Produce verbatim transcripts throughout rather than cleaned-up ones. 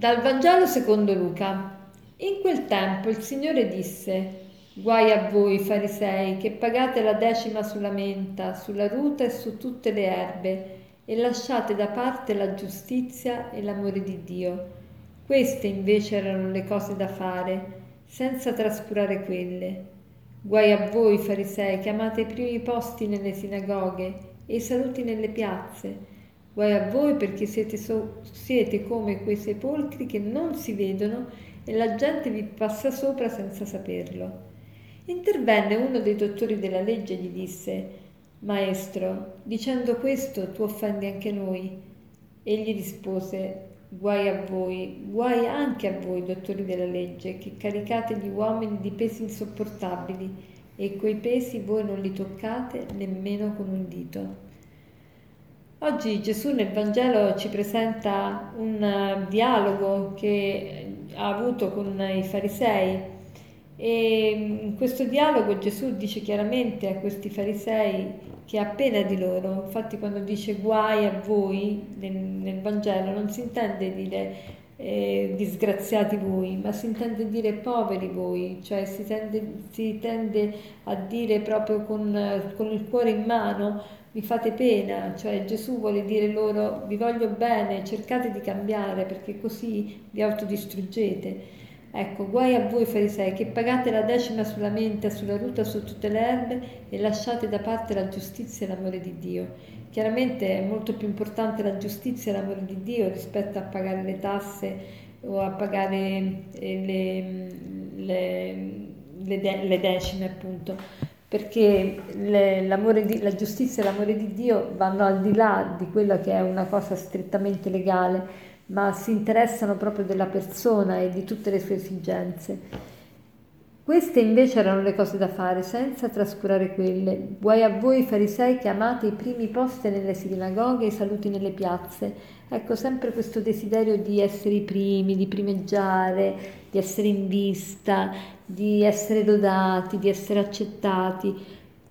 Dal Vangelo secondo Luca. In quel tempo il Signore disse: guai a voi farisei che pagate la decima sulla menta, sulla ruta e su tutte le erbe e lasciate da parte la giustizia e l'amore di Dio. Queste invece erano le cose da fare, senza trascurare quelle. Guai a voi farisei che amate i primi posti nelle sinagoghe e i saluti nelle piazze. Guai a voi perché siete, so- siete come quei sepolcri che non si vedono e la gente vi passa sopra senza saperlo. Intervenne uno dei dottori della legge e gli disse: Maestro, dicendo questo tu offendi anche noi. Egli rispose: guai a voi, guai anche a voi dottori della legge, che caricate gli uomini di pesi insopportabili e quei pesi voi non li toccate nemmeno con un dito. Oggi Gesù nel Vangelo ci presenta un dialogo che ha avuto con i farisei, e in questo dialogo Gesù dice chiaramente a questi farisei che ha pena di loro. Infatti quando dice guai a voi nel, nel Vangelo non si intende dire eh, disgraziati voi, ma si intende dire poveri voi, cioè si tende, si tende a dire proprio con, con il cuore in mano: vi fate pena, cioè Gesù vuole dire loro: vi voglio bene, cercate di cambiare perché così vi autodistruggete. Ecco, guai a voi farisei che pagate la decima sulla menta, sulla ruta, su tutte le erbe e lasciate da parte la giustizia e l'amore di Dio. Chiaramente è molto più importante la giustizia e l'amore di Dio rispetto a pagare le tasse o a pagare le, le, le, de, le decime, appunto. Perché le, l'amore di, la giustizia e l'amore di Dio vanno al di là di quella che è una cosa strettamente legale, ma si interessano proprio della persona e di tutte le sue esigenze. Queste invece erano le cose da fare, senza trascurare quelle. Guai a voi farisei che amate i primi posti nelle sinagoghe e i saluti nelle piazze. Ecco, sempre questo desiderio di essere i primi, di primeggiare, di essere in vista, di essere lodati, di essere accettati.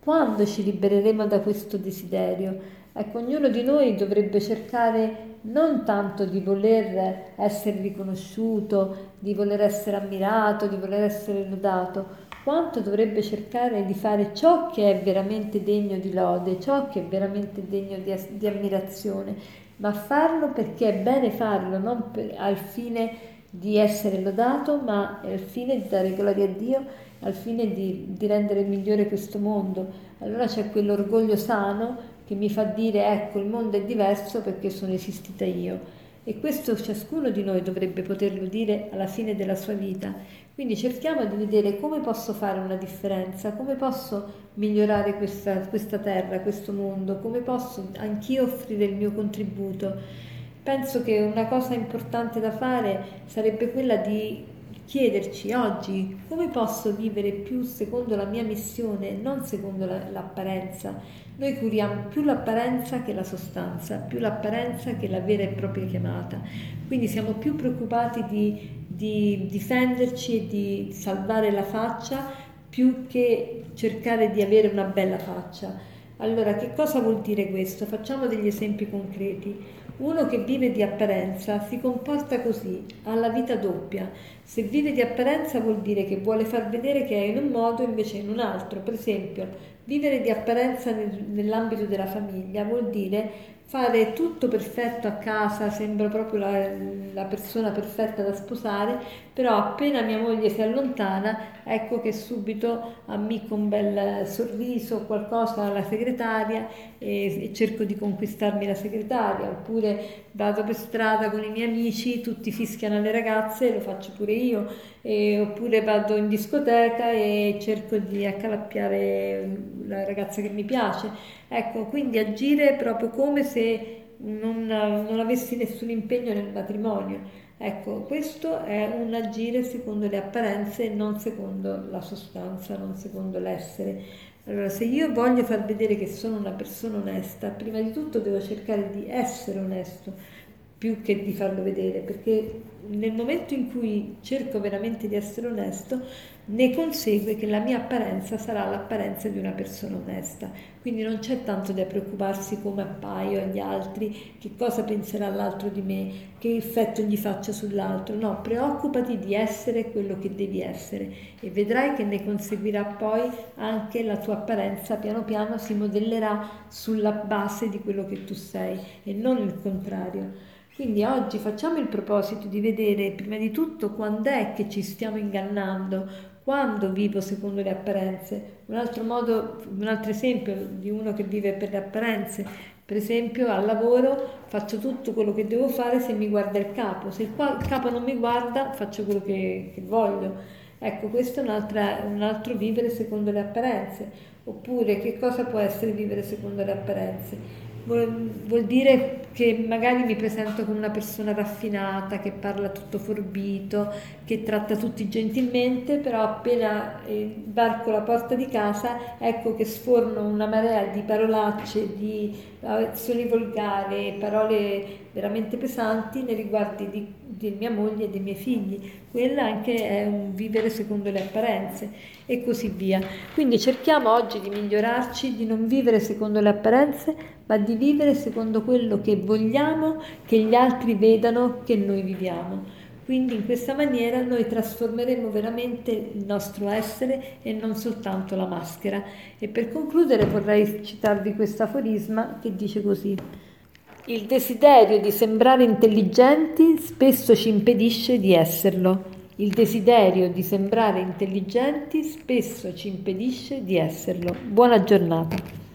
Quando ci libereremo da questo desiderio? Ecco, ognuno di noi dovrebbe cercare non tanto di voler essere riconosciuto, di voler essere ammirato, di voler essere lodato, quanto dovrebbe cercare di fare ciò che è veramente degno di lode, ciò che è veramente degno di, di ammirazione, ma farlo perché è bene farlo, non per, al fine di essere lodato, ma al fine di dare gloria a Dio, al fine di, di rendere migliore questo mondo. Allora c'è quell'orgoglio sano che mi fa dire: ecco, il mondo è diverso perché sono esistita io. E questo ciascuno di noi dovrebbe poterlo dire alla fine della sua vita. Quindi cerchiamo di vedere come posso fare una differenza, come posso migliorare questa, questa terra, questo mondo, come posso anch'io offrire il mio contributo. Penso che una cosa importante da fare sarebbe quella di chiederci oggi: come posso vivere più secondo la mia missione, non secondo la, l'apparenza. Noi curiamo più l'apparenza che la sostanza, più l'apparenza che la vera e propria chiamata. Quindi siamo più preoccupati di, di difenderci e di salvare la faccia più che cercare di avere una bella faccia. Allora, che cosa vuol dire questo? Facciamo degli esempi concreti. Uno che vive di apparenza si comporta così, ha la vita doppia. Se vive di apparenza vuol dire che vuole far vedere che è in un modo invece in un altro. Per esempio, vivere di apparenza nel, nell'ambito della famiglia vuol dire fare tutto perfetto a casa, sembra proprio la, la persona perfetta da sposare, però appena mia moglie si allontana, ecco che subito ammicco un bel sorriso o qualcosa alla segretaria e, e cerco di conquistarmi la segretaria, oppure vado per strada con i miei amici, tutti fischiano le ragazze, lo faccio pure io, e, oppure vado in discoteca e cerco di accalappiare la ragazza che mi piace. Ecco, quindi agire proprio come se non, non avessi nessun impegno nel matrimonio. Ecco, questo è un agire secondo le apparenze e non secondo la sostanza, non secondo l'essere. Allora, se io voglio far vedere che sono una persona onesta, prima di tutto devo cercare di essere onesto più che di farlo vedere, perché nel momento in cui cerco veramente di essere onesto, ne consegue che la mia apparenza sarà l'apparenza di una persona onesta. Quindi non c'è tanto da preoccuparsi come appaio agli altri, che cosa penserà l'altro di me, che effetto gli faccio sull'altro. No, preoccupati di essere quello che devi essere e vedrai che ne conseguirà poi anche la tua apparenza, piano piano si modellerà sulla base di quello che tu sei e non il contrario. Quindi oggi facciamo il proposito di vedere prima di tutto quando è che ci stiamo ingannando, quando vivo secondo le apparenze. Un altro modo, un altro esempio di uno che vive per le apparenze, per esempio al lavoro faccio tutto quello che devo fare se mi guarda il capo, se il capo non mi guarda faccio quello che, che voglio. Ecco, questo è un'altra, un altro vivere secondo le apparenze. Oppure che cosa può essere vivere secondo le apparenze? Vuol dire che magari mi presento come una persona raffinata, che parla tutto forbito, che tratta tutti gentilmente, però appena varco la porta di casa ecco che sforno una marea di parolacce, di azioni volgari, parole veramente pesanti nei riguardi di, di mia moglie e dei miei figli. Quella anche è un vivere secondo le apparenze e così via. Quindi cerchiamo oggi di migliorarci, di non vivere secondo le apparenze, ma di vivere secondo quello che vogliamo che gli altri vedano che noi viviamo. Quindi in questa maniera noi trasformeremo veramente il nostro essere e non soltanto la maschera. E per concludere vorrei citarvi questo aforisma che dice così: il desiderio di sembrare intelligenti spesso ci impedisce di esserlo. Il desiderio di sembrare intelligenti spesso ci impedisce di esserlo. Buona giornata.